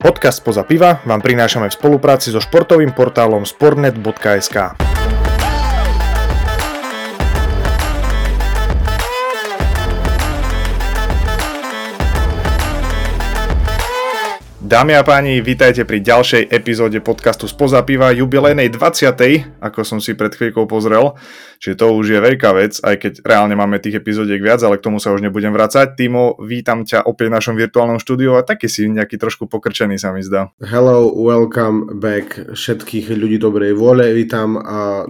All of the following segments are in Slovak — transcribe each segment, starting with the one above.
Podcast Spoza piva vám prinášame v spolupráci so športovým portálom sportnet.sk. Dámy a páni, vítajte pri ďalšej epizóde podcastu Spoza piva, jubilejnej 20. ako som si pred chvíľkou pozrel. Čiže to už je veľká vec, aj keď reálne máme tých epizódiek viac, ale k tomu sa už nebudem vracať. Timo, vítam ťa opäť v našom virtuálnom štúdiu a taký si nejaký trošku pokrčený sa mi zdá. Hello, welcome back všetkých ľudí dobrej vôle, vítam.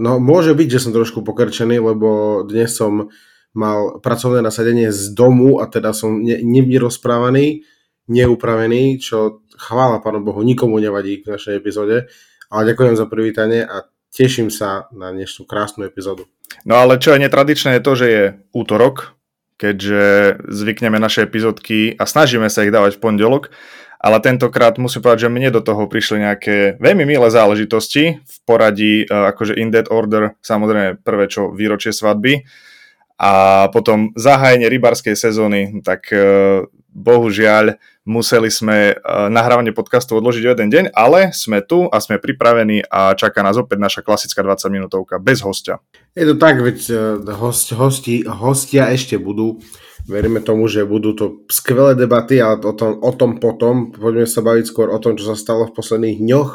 No môže byť, že som trošku pokrčený, lebo dnes som mal pracovné nasadenie z domu a teda som nerozprávaný, neupravený, čo chvála Pánu Bohu nikomu nevadí v našej epizóde, ale ďakujem za privítanie a teším sa na dnešnú krásnu epizódu. No ale čo je netradičné je to, že je útorok, keďže zvykneme naše epizódky a snažíme sa ich dávať v pondelok, ale tentokrát musím povedať, že mne do toho prišli nejaké veľmi milé záležitosti v poradí, akože in that order, samozrejme prvé čo výročie svadby a potom zahájenie rybárskej sezóny, tak bohužiaľ museli sme nahrávanie podcastu odložiť o jeden deň, ale sme tu a sme pripravení a čaká nás opäť naša klasická 20 minútovka bez hostia. Je to tak, veď hostia ešte budú. Veríme tomu, že budú to skvelé debaty, ale o tom potom. Poďme sa baviť skôr o tom, čo sa stalo v posledných dňoch.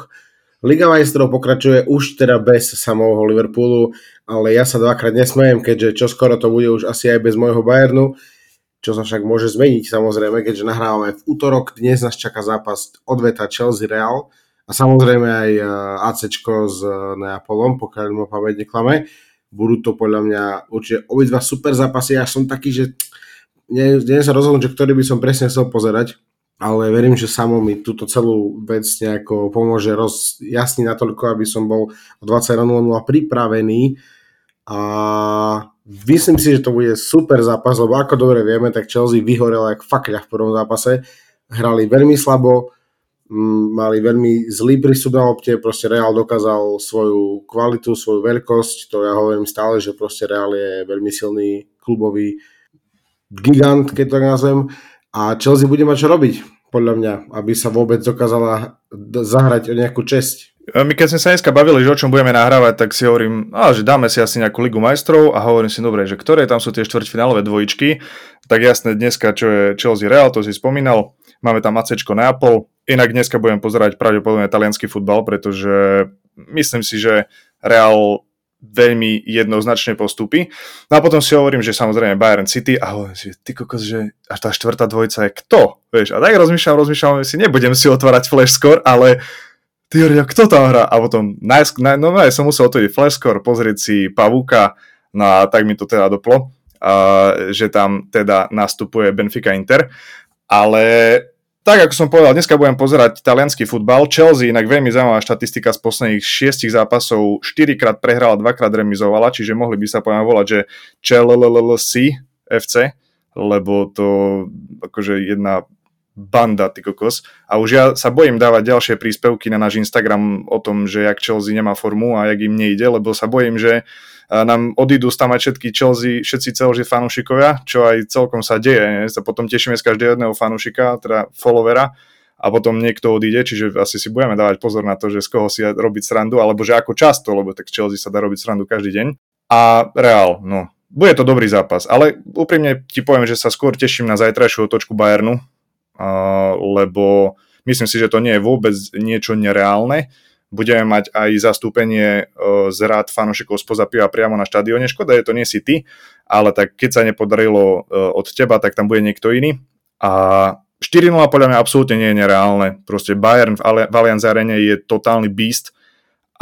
Liga Majstrov pokračuje už teda bez samého Liverpoolu, ale ja sa dvakrát nesmejem, keďže čoskoro to bude už asi aj bez môjho Bayernu. Čo sa však môže zmeniť samozrejme, keďže nahrávame v útorok. Dnes nás čaká zápas odveta Chelsea Real a samozrejme aj ACčko s Neapolom, pokiaľ ma pamäť neklame. Budú to podľa mňa určite obidva super zápasy. Ja som taký, že neviem sa rozhodnúť, že ktorý by som presne chcel pozerať, ale verím, že Samo mi túto celú vec nejako pomôže rozjasniť natoľko, aby som bol o 20:00 pripravený. A myslím si, že to bude super zápas, lebo ako dobre vieme, tak Chelsea vyhorela jak fakľa v prvom zápase. Hrali veľmi slabo, mali veľmi zlý prístup na lopte, proste Real dokázal svoju kvalitu, svoju veľkosť, to ja hovorím stále, že proste Real je veľmi silný klubový gigant, keď to nazvem, a Chelsea bude mať čo robiť, podľa mňa, aby sa vôbec dokázala zahrať o nejakú česť. My keď sme sa dneska bavili, že o čom budeme nahrávať, tak si hovorím, že dáme si asi nejakú Ligu majstrov a hovorím si, dobre, že ktoré tam sú tie štvrťfinálové dvojičky, tak jasné dneska, čo je Chelsea Real, to si spomínal, máme tam ACčko Neapol, inak dneska budem pozerať pravdepodobne taliansky futbal, pretože myslím si, že Real veľmi jednoznačne postupy. No a potom si hovorím, že samozrejme Bayern City a hovorím si, ty kokos, že a tá štvrtá dvojica je kto? Vieš, a tak rozmýšľam si, nebudem si otvárať flash score, ale kto tam hrá? A potom som musel otvoriť flashscore, pozrieť si Pavúka, no a tak mi to teda doplo, že tam teda nastupuje Benfica Inter. Ale tak, ako som povedal, dneska budem pozerať taliansky futbal. Chelsea, inak veľmi zaujímavá štatistika z posledných 6 zápasov, 4-krát prehrala, 2-krát remizovala, čiže mohli by sa poviem volať, že Chelsea FC, lebo to akože jedna banda, ty kokos. A už ja sa bojím dávať ďalšie príspevky na náš Instagram o tom, že jak Chelsea nemá formu a jak im nejde, lebo sa bojím, že nám odídu tam aj všetky Chelsea, všetci Chelsea fanúšikovia, čo aj celkom sa deje. Sa potom tešíme z každého jedného fanúšika, teda followera, a potom niekto odíde, čiže asi si budeme dávať pozor na to, že z koho si robiť srandu, alebo že ako často, lebo tak Chelsea sa dá robiť srandu každý deň. A Real, no. Bude to dobrý zápas, ale úprimne ti poviem, že sa skôr teším na zajtrajšiu otočku Bayernu, lebo myslím si, že to nie je vôbec niečo nereálne. Budeme mať aj zastúpenie z rád fanúšikov Spoza piva priamo na štadióne. Škoda je to nie si ty, ale tak keď sa nepodarilo od teba, tak tam bude niekto iný. A 4-0 podľa mňa absolútne nie je nereálne. Proste Bayern v Allianz Arene je totálny beast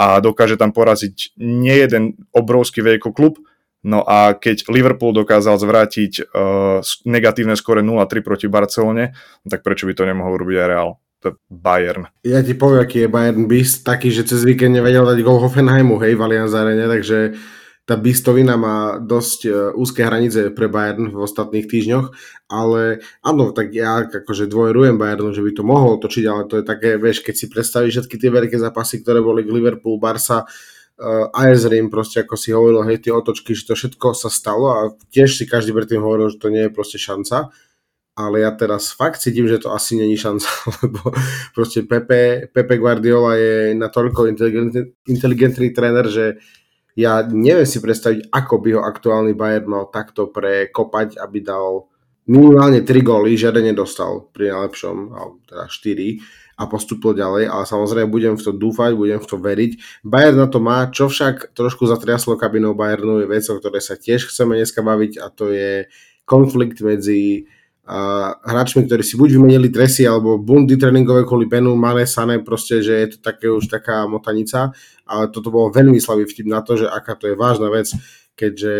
a dokáže tam poraziť nejeden obrovský veľký klub. No a keď Liverpool dokázal zvrátiť negatívne skóre 0-3 proti Barcelone, tak prečo by to nemohol robiť aj Real? To Bayern. Ja ti poviem, aký je Bayern beast, taký, že cez víkend nevedel dať gól Hoffenheimu, hej, v Allianz Arene, takže tá beastovina má dosť úzke hranice pre Bayern v ostatných týždňoch, ale áno, tak ja akože dôverujem Bayernu, že by to mohol točiť, ale to je také, vieš, keď si predstavíš všetky tie veľké zápasy, ktoré boli k Liverpool, Barca, AS Rím, proste ako si hovoril, hej, tie otočky, že to všetko sa stalo a tiež si každý predtým hovoril, že to nie je proste šanca, ale ja teraz fakt cítim, že to asi není šanca, lebo proste Pepe Guardiola je natoľko inteligentný tréner, že ja neviem si predstaviť, ako by ho aktuálny Bayern mal takto prekopať, aby dal minimálne 3 góly, žiaden nedostal pri najlepšom, alebo teda 4 a postúpil ďalej, ale samozrejme budem v to dúfať, budem v to veriť. Bayern na to má, čo však trošku zatriaslo kabinou Bayernu, je vec, o ktorej sa tiež chceme dneska baviť, a to je konflikt medzi hráčmi, ktorí si buď vymenili dresy alebo bundy tréningové kvôli Benu, Mané, Sané, proste, že je to také už taká motanica, ale toto bolo veľmi slabý vtip na to, že aká to je vážna vec, keďže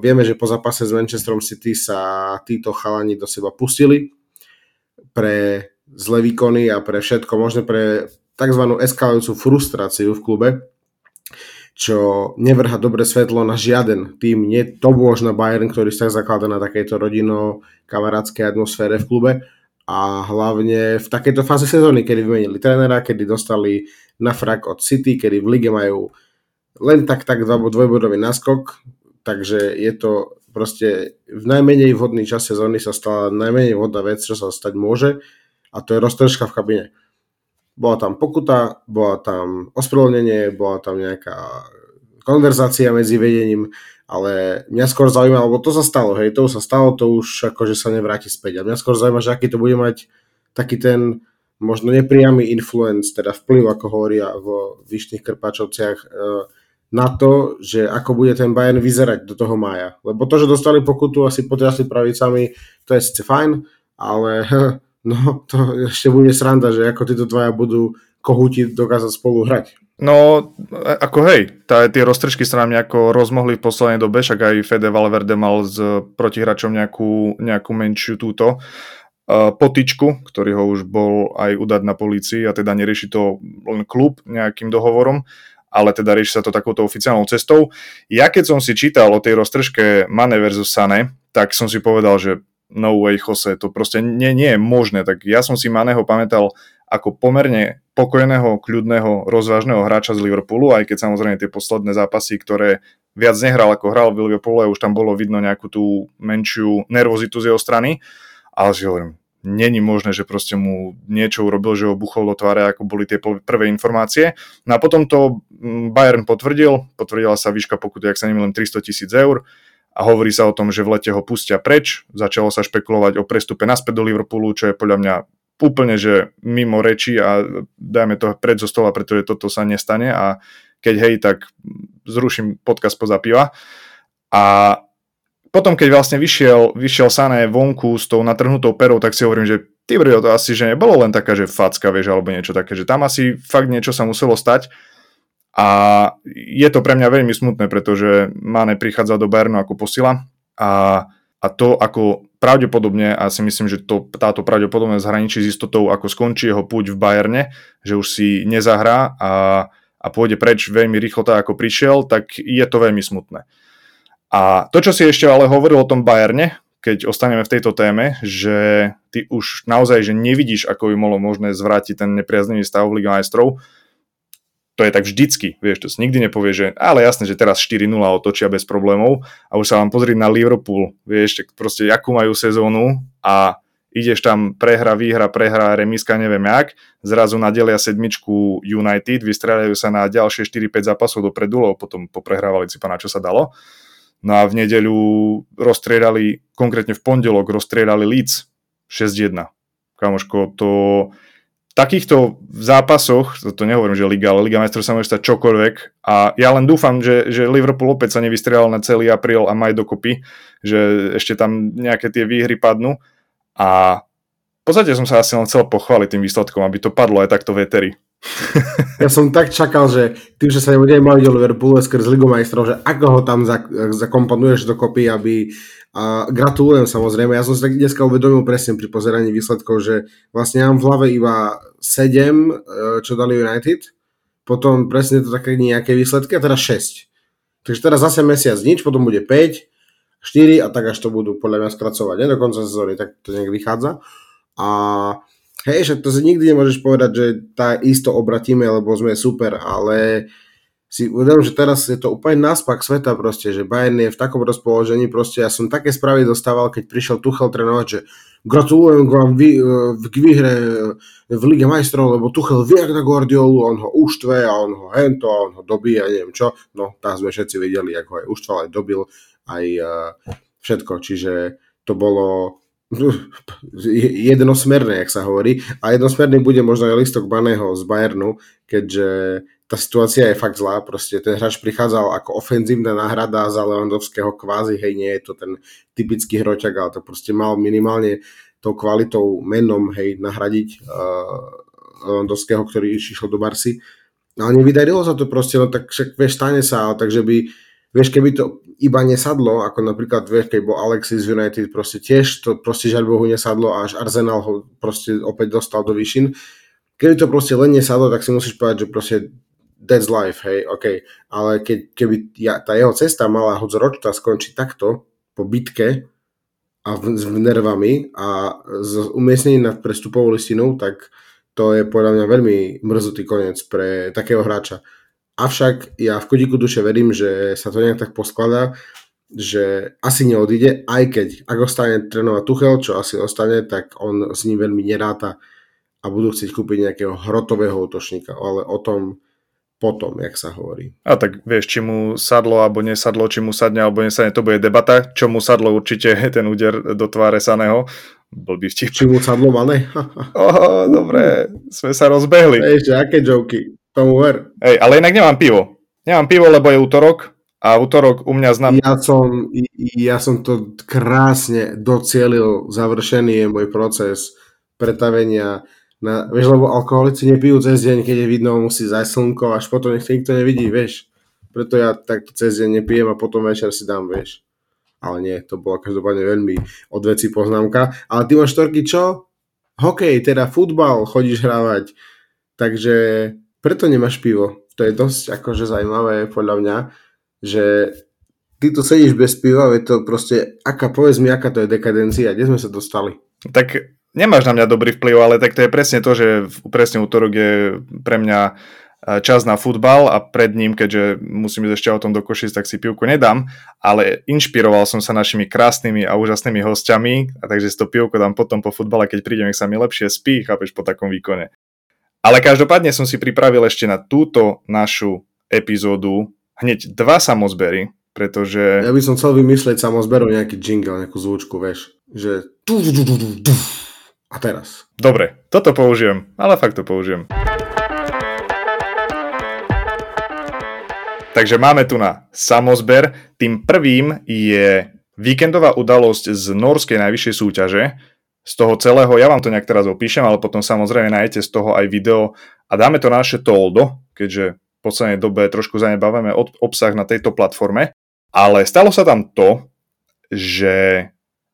vieme, že po zápase s Manchesterom City sa títo chalani do seba pustili pre zlé výkony a pre všetko možné, pre takzvanú eskalujúcu frustráciu v klube, čo nevrha dobre svetlo na žiaden tým, nie to bôž na Bayern, ktorý sa zakladá na takejto rodino-kamarátskej atmosfére v klube, a hlavne v takejto fáze sezóny, kedy vymenili trénera, kedy dostali na frak od City, kedy v lige majú len tak dvojbodový náskok, takže je to proste v najmenej vhodný čas sezóny sa stala najmenej vhodná vec, čo sa stať môže, a to je roztržka v kabine. Bola tam pokuta, bola tam ospravedlnenie, bola tam nejaká konverzácia medzi vedením, ale mňa skôr zaujíma, lebo to sa stalo, hej, to už sa stalo, to už akože sa nevráti späť. A mňa skôr zaujíma, že aký to bude mať taký ten možno nepriamy influence, teda vplyv, ako hovoria vo Vyšných Krpáčovciach, na to, že ako bude ten Bayern vyzerať do toho mája. Lebo to, že dostali pokutu a si potriasli pravicami, to je síce fajn, ale... No, to ešte bude sranda, že ako títo dvaja budú kohúti dokázať spolu hrať. No, ako hej, tie roztržky sa nám nejako rozmohli v poslednej dobe, však aj Fede Valverde mal s protihračom nejakú menšiu túto potičku, ktorý ho už bol aj udať na polícii, a teda nerieši to len klub nejakým dohovorom, ale teda rieši sa to takouto oficiálnou cestou. Ja keď som si čítal o tej roztržke Mané versus Sané, tak som si povedal, že no way, Jose, to proste nie je možné. Tak ja som si Maného pamätal ako pomerne pokojného, kľudného, rozvážneho hráča z Liverpoolu, aj keď samozrejme tie posledné zápasy, ktoré viac nehral ako hral v Liverpoole, už tam bolo vidno nejakú tú menšiu nervozitu z jeho strany, ale si hovorím, není možné, že proste mu niečo urobil, že ho buchol do tváre, ako boli tie prvé informácie. No a potom to Bayern potvrdila sa výška pokuty, ak sa nemýlim, 300 000 eur, a hovorí sa o tom, že v lete ho pustia preč. Začalo sa špekulovať o prestupe naspäť do Liverpoolu, čo je podľa mňa úplne, že mimo reči, a dajme to preč zo stola, pretože toto sa nestane, a keď hej, tak zruším podcast Spoza piva. A potom, keď vlastne vyšiel Sané vonku s tou natrhnutou perou, tak si hovorím, že Tibrio, to asi že nebolo len taká, že facka, vieš, alebo niečo také, že tam asi fakt niečo sa muselo stať. A je to pre mňa veľmi smutné, pretože Mané prichádza do Bayernu ako posila, a to ako pravdepodobne, a si myslím, že táto pravdepodobnosť hraničí s istotou, ako skončí jeho púť v Bayerne, že už si nezahrá a pôjde preč veľmi rýchlo tak, ako prišiel, tak je to veľmi smutné. A to, čo si ešte ale hovoril o tom Bayerne, keď ostaneme v tejto téme, že ty už naozaj že nevidíš, ako by bolo možné zvrátiť ten nepriaznivý stav v Lige majstrov. To je tak vždycky, vieš, to si nikdy nepovie, že ale jasné, že teraz 4-0 otočia bez problémov, a už sa vám pozrieť na Liverpool, vieš, tak proste jakú majú sezónu, a ideš tam prehra, výhra, remiska, neviem jak, zrazu nadelia sedmičku United, vystrieľajú sa na ďalšie 4-5 zápasov dopredu, lebo potom poprehrávali si na čo sa dalo. No a v nedeľu konkrétne v pondelok rozstriedali Leeds 6-1. Kamoško, to... V takýchto zápasoch, to nehovorím, že Liga, ale Liga majstrov sa môže stať čokoľvek, a ja len dúfam, že Liverpool opäť sa nevystrieľal na celý apríl a maj dokopy, že ešte tam nejaké tie výhry padnú, a v podstate som sa asi len chcel pochváliť tým výsledkom, aby to padlo aj takto v éteri. Ja som tak čakal, že tým, že sa nebudeme baviť o Liverpoole skrz Ligu majstrov, že ako ho tam zakomponuješ dokopy, aby... A gratulujem, samozrejme. Ja som si tak dneska uvedomil presne pri pozeraní výsledkov, že vlastne mám v hlave iba 7, čo dali United, potom presne to také nejaké výsledky, a teraz 6. Takže teraz zase mesiac nič, potom bude 5, 4 a tak až to budú podľa mňa skracovať, ne? Do konca sezóny, tak to nejak vychádza. A hej, však to si nikdy nemôžeš povedať, že tá isto obratíme, lebo sme super, ale si uvedom, že teraz je to úplne náspak sveta proste, že Bayern je v takom rozpoložení proste, ja som také správy dostával, keď prišiel Tuchel trénovať, že gratulujem vám k výhre v Lige Majstrov, lebo Tuchel vie na Guardiolu, on ho uštve a on ho hento, a on ho dobí a neviem čo. No, tam sme všetci videli, ako ho aj uštval, aj dobil, aj všetko. Čiže to bolo jednosmerné, jak sa hovorí. A jednosmerný bude možno aj listok Maného z Bayernu, keďže tá situácia je fakt zlá. Proste ten hráč prichádzal ako ofenzívna náhrada za Lewandowského kvázi, hej, nie je to ten typický hroťak, ale to proste mal minimálne tou kvalitou menom, hej, nahradiť Lewandowského, ktorý išiel do Barcy. Ale nevydarilo sa to proste, no tak však, vieš, stane sa, ale takže by, vieš, keby to iba nesadlo, ako napríklad, vieš, keď bol Alexis United, proste tiež to proste žiaľ Bohu nesadlo a až Arsenal ho proste opäť dostal do výšin. Keby to proste len nesadlo, tak si musíš povedať, že proste that's life, hej, OK. Ale keby tá jeho cesta mala ročná skončiť takto, po bitke a s nervami a s umiestnením nad prestupovou listinou, tak to je podľa mňa veľmi mrzutý koniec pre takého hráča. Avšak ja v kodiku duše verím, že sa to nejak tak poskladá, že asi neodíde, aj keď ak ostane trénovať Tuchel, čo asi ostane, tak on s ním veľmi neráta a budú chcieť kúpiť nejakého hrotového útočníka, ale o tom potom, jak sa hovorí. A tak vieš, či mu sadlo alebo nesadlo, či mu sadne alebo nesadne, to bude debata. Čo mu sadlo určite, ten úder do tváre Saného. Blbý vtip. Či mu sadlo Mané? Oho, dobre, sme sa rozbehli. Ešte, aké joky, tomu ver. Hej, ale inak nemám pivo. Nemám pivo, lebo je útorok a útorok u mňa znám. Ja som to krásne docielil, završený je môj proces pretavenia. Vieš, lebo alkoholici nepijú cez deň, keď je vidno, musí zajsť slnko, až potom nech nikto nevidí, vieš. Preto ja takto cez deň nepijem a potom večer si dám, vieš. Ale nie, to bola každopádne veľmi odvecí poznámka. Ale ty máš štorky čo? Hokej, teda futbal chodíš hrávať. Takže preto nemáš pivo. To je dosť akože zaujímavé podľa mňa, že ty tu sedíš bez piva, veď to proste, povedz mi, aká to je dekadencia, kde sme sa dostali? Tak nemáš na mňa dobrý vplyv, ale tak to je presne to, že presne útorok je pre mňa čas na futbal a pred ním, keďže musím ísť ešte o tom do Košic, tak si pivku nedám, ale inšpiroval som sa našimi krásnymi a úžasnými hostiami, a takže si to pivko dám potom po futbale, keď prídem, nech sa mi lepšie spí, chápeš, po takom výkone. Ale každopádne som si pripravil ešte na túto našu epizódu hneď dva samozbery, pretože... Ja by som chcel vymyslieť samozberu nejaký jingle, nejakú zvučku, vieš, že... A teraz. Dobre, toto použijem, ale fakt to použijem. Takže máme tu na samozber. Tým prvým je víkendová udalosť z norskej najvyššej súťaže. Z toho celého, ja vám to nejak teraz opíšem, ale potom samozrejme nájdete z toho aj video a dáme to na naše toldo, keďže v poslednej dobe trošku zanebávame obsah na tejto platforme. Ale stalo sa tam to, že...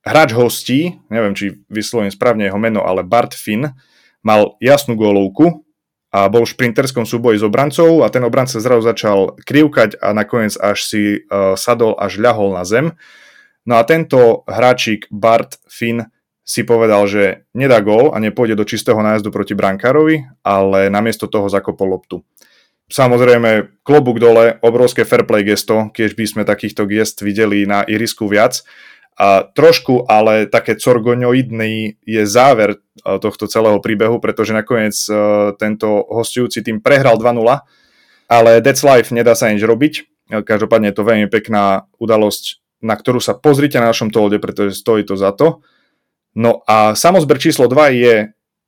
Hráč hostí, neviem, či vyslovím správne jeho meno, ale Bart Finn, mal jasnú gólovku a bol v šprinterskom súboji s obrancov a ten obranca zrazu začal krivkať a nakoniec až si sadol, až ľahol na zem. No a tento hráčik Bart Finn si povedal, že nedá gól a nepôjde do čistého nájazdu proti brankárovi, ale namiesto toho zakopol loptu. Samozrejme, klobúk dole, obrovské fair play gesto, keď by sme takýchto gest videli na ihrisku viac. A trošku, ale také corgoňoidný je záver tohto celého príbehu, pretože nakoniec tento hostujúci tým prehral 2-0, ale that's life, nedá sa nič robiť. Každopádne je to veľmi pekná udalosť, na ktorú sa pozrite na našom tolde, pretože stojí to za to. No a samozber číslo 2 je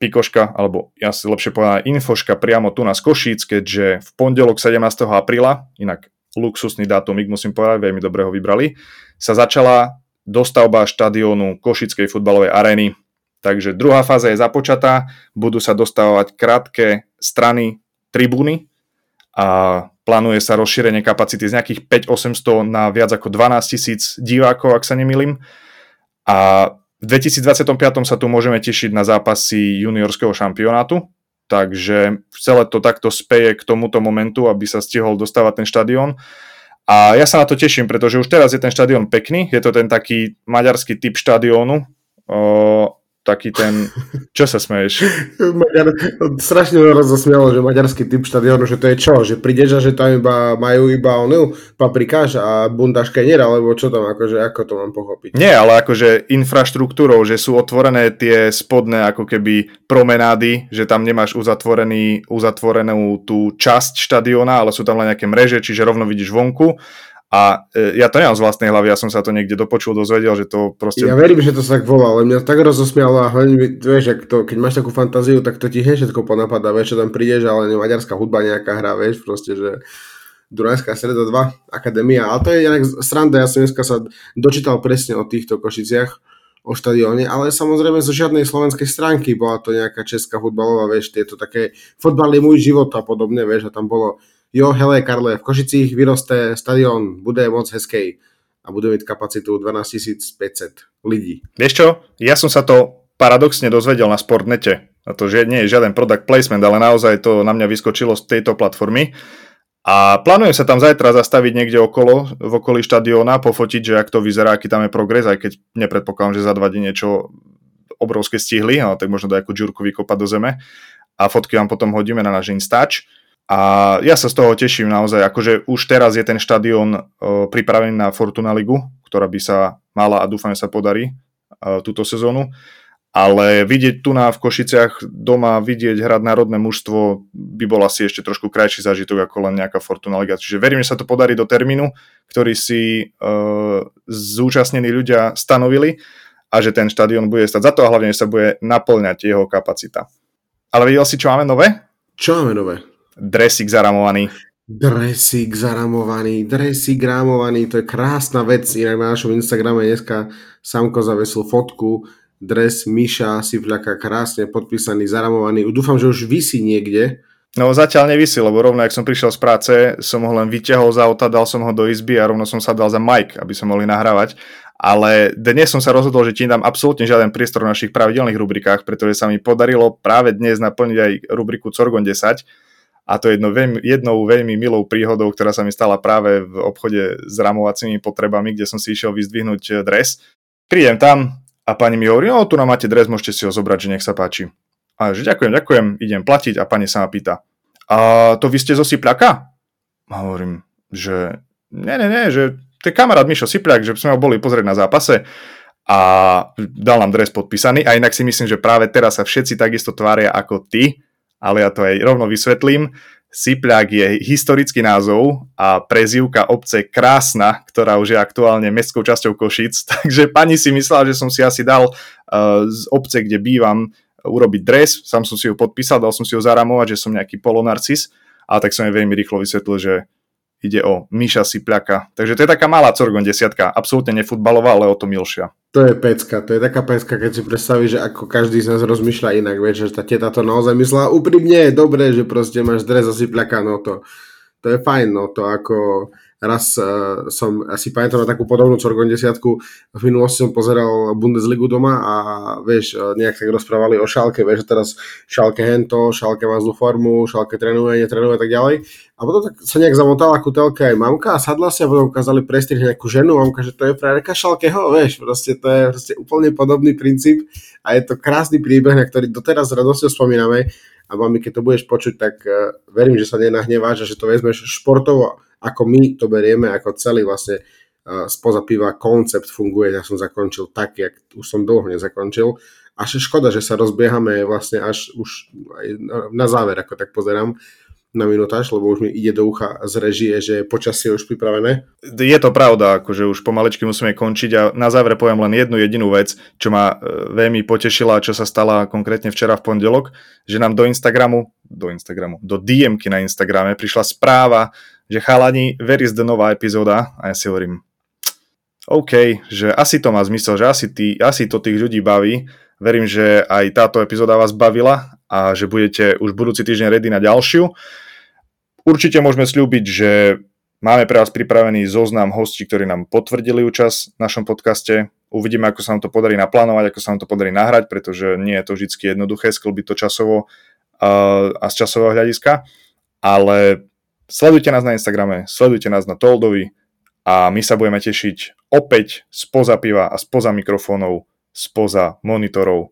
pikoška, alebo ja si lepšie povedaná infoška priamo tu na Košíc, keďže v pondelok 17. apríla, inak luxusný dátumik, musím povedať, veľmi dobre ho vybrali, sa začala dostavba štadiónu Košickej futbalovej areny. Takže druhá fáza je započatá, budú sa dostavovať krátke strany tribúny a plánuje sa rozšírenie kapacity z nejakých 5-800 na viac ako 12 000 divákov, ak sa nemýlim. A v 2025 sa tu môžeme tešiť na zápasy juniorského šampionátu, takže celé to takto speje k tomuto momentu, aby sa stihol dostávať ten štadión. A ja sa na to teším, pretože už teraz je ten štadión pekný, je to ten taký maďarský typ štadiónu, taký ten... Čo sa smeješ? Strašne ma rozosmialo, že maďarský typ štadionu, že to je čo? Že prídeš a že tam iba majú iba onil, paprikáš a bundaškenier, alebo čo tam, akože ako to mám pochopiť? Nie, ale akože infraštruktúrou, že sú otvorené tie spodné ako keby promenády, že tam nemáš uzatvorenú tú časť štadiona, ale sú tam len nejaké mreže, čiže rovno vidíš vonku. A ja to nemám z vlastnej hlavy, ja som sa to niekde dopočul, dozvedel, že to proste... Ja verím, že to sa tak volá, ale mňa tak rozosmialo a hlavne, vieš, keď máš takú fantáziu, tak to ti hneď všetko ponapadá, vieš, čo tam prídeš, ale maďarská hudba nejaká hra, vieš, proste, že Dunajská sreda 2, akadémia, ale to je nejak sranda, ja som dneska sa dočítal presne o týchto Košiciach, o štadióne, ale samozrejme zo žiadnej slovenskej stránky, bola to nejaká česká futbalová, vieš, tieto také fotbal je môj život a podobne, vieš, a tam bolo jo, hele, Karle, v Košicích vyroste stadión, bude moc hezkej a bude mať kapacitu 12 500 ľudí. Vieš čo, ja som sa to paradoxne dozvedel na Sportnete, a to že nie je žiaden product placement, ale naozaj to na mňa vyskočilo z tejto platformy a plánujem sa tam zajtra zastaviť niekde v okolí štadióna, pofotiť, že ak to vyzerá, aký tam je progres, aj keď nepredpokladám, že za 2 dní niečo obrovské stihli, ale tak možno nejakú džúrku vykopať do zeme a fotky vám potom hodíme na náš Instač. A ja sa z toho teším naozaj, akože už teraz je ten štadión pripravený na Fortuna Ligu, ktorá by sa mala a dúfam, že sa podarí túto sezónu, ale vidieť tu v Košiciach doma, vidieť hrať národné mužstvo by bol asi ešte trošku krajší zážitok ako len nejaká Fortuna Liga. Čiže verím, že sa to podarí do termínu, ktorý si zúčastnení ľudia stanovili a že ten štadión bude stať za to a hlavne sa bude naplňať jeho kapacita. Ale videl si, čo máme nové? Čo máme nové? Dresík zaramovaný, to je krásna vec, inak na našom Instagrame dneska Samko zavesil fotku, dres Miša Sivľaka, krásne podpísaný, zaramovaný, dúfam, že už visí niekde. No zatiaľ nevisí, lebo rovno, ak som prišiel z práce, som ho len vyťahol z auta, dal som ho do izby a rovno som sa dal za mic, aby sme mohli nahrávať. Ale dnes som sa rozhodol, že ti dám absolútne žiaden priestor v našich pravidelných rubrikách, pretože sa mi podarilo práve dnes naplniť aj rubriku Corgon 10, a to je jednou veľmi milou príhodou, ktorá sa mi stala práve v obchode s ramovacími potrebami, kde som si išiel vyzdvihnúť dres. Prídem tam a pani mi hovorí, no tu nám máte dres, môžete si ho zobrať, že nech sa páči. A že ďakujem, idem platiť a pani sa ma pýta, a to vy ste zo Sipľaka? A hovorím, že nie, že to je kamarát Mišo Sipľak, že sme ho boli pozrieť na zápase a dal nám dres podpísaný a inak si myslím, že práve teraz sa všetci takisto tvária ako ty, ale ja to aj rovno vysvetlím. Sipľak je historický názov a prezývka obce Krásna, ktorá už je aktuálne mestskou časťou Košíc, takže pani si myslela, že som si asi dal z obce, kde bývam, urobiť dres, sám som si ho podpísal, dal som si ho zaramovať, že som nejaký polonarcis, a tak som jej veľmi rýchlo vysvetlil, že ide o Miša Sipľaka. Takže to je taká malá Corgon desiatka, absolútne nefutbalová, ale o to milšia. To je pecka, to je taká pecka, keď si predstavíš, že ako každý z nás rozmýšľa inak, vieš, že tá teta to naozaj myslela úprimne, dobre, že proste máš dres za Sipľaka, no to je fajn, no to ako raz som, asi pamätám na takú podobnú Corgon desiatku, v minulosti som pozeral Bundesligu doma a vieš, nejak tak rozprávali o Schalke, vieš, teraz Schalke hento, Schalke má zlú formu, Schalke netrenuje a tak ďalej. A potom tak sa nejak zamotala ku telke aj mamka a sadla si a potom ukázali prestrihne nejakú ženu, mamka, že to je frajerka Schalkeho, vieš, proste to je proste úplne podobný princíp a je to krásny príbeh, na ktorý doteraz s radosťou spomíname a mami, keď to budeš počuť, tak verím, že sa nenahneváš a že to vezmeš športovo, ako my to berieme, ako celý vlastne Spoza piva koncept funguje, ja som zakončil tak, jak už som dlho nezakončil. Až škoda, že sa rozbiehame vlastne až už na záver, ako tak pozerám, na minutáž, lebo už mi ide do ucha z režie, že počasie je už pripravené. Je to pravda, akože už pomalečky musíme končiť a na záver poviem len jednu jedinú vec, čo ma veľmi potešila, čo sa stala konkrétne včera v pondelok, že nám do Instagramu, do DM-ky na Instagrame prišla správa, že chalani, where is the nová epizóda? A ja si hovorím, OK, že asi to má zmysel, že asi to tých ľudí baví. Verím, že aj táto epizóda vás bavila a že budete už budúci týždeň ready na ďalšiu. Určite môžeme sľúbiť, že máme pre vás pripravený zoznam hostí, ktorí nám potvrdili účasť v našom podcaste. Uvidíme, ako sa nám to podarí naplánovať, ako sa nám to podarí nahrať, pretože nie je to vždy jednoduché sklbiť to časovo a z časového hľadiska. Ale sledujte nás na Instagrame, sledujte nás na Toldovi a my sa budeme tešiť opäť spoza piva a spoza mikrofónov, spoza monitorov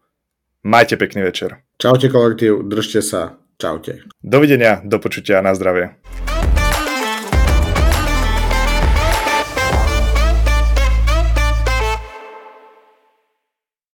Majte pekný večer. Čaute kolektív, držte sa, čaute. Dovidenia, do počutia, na zdravie.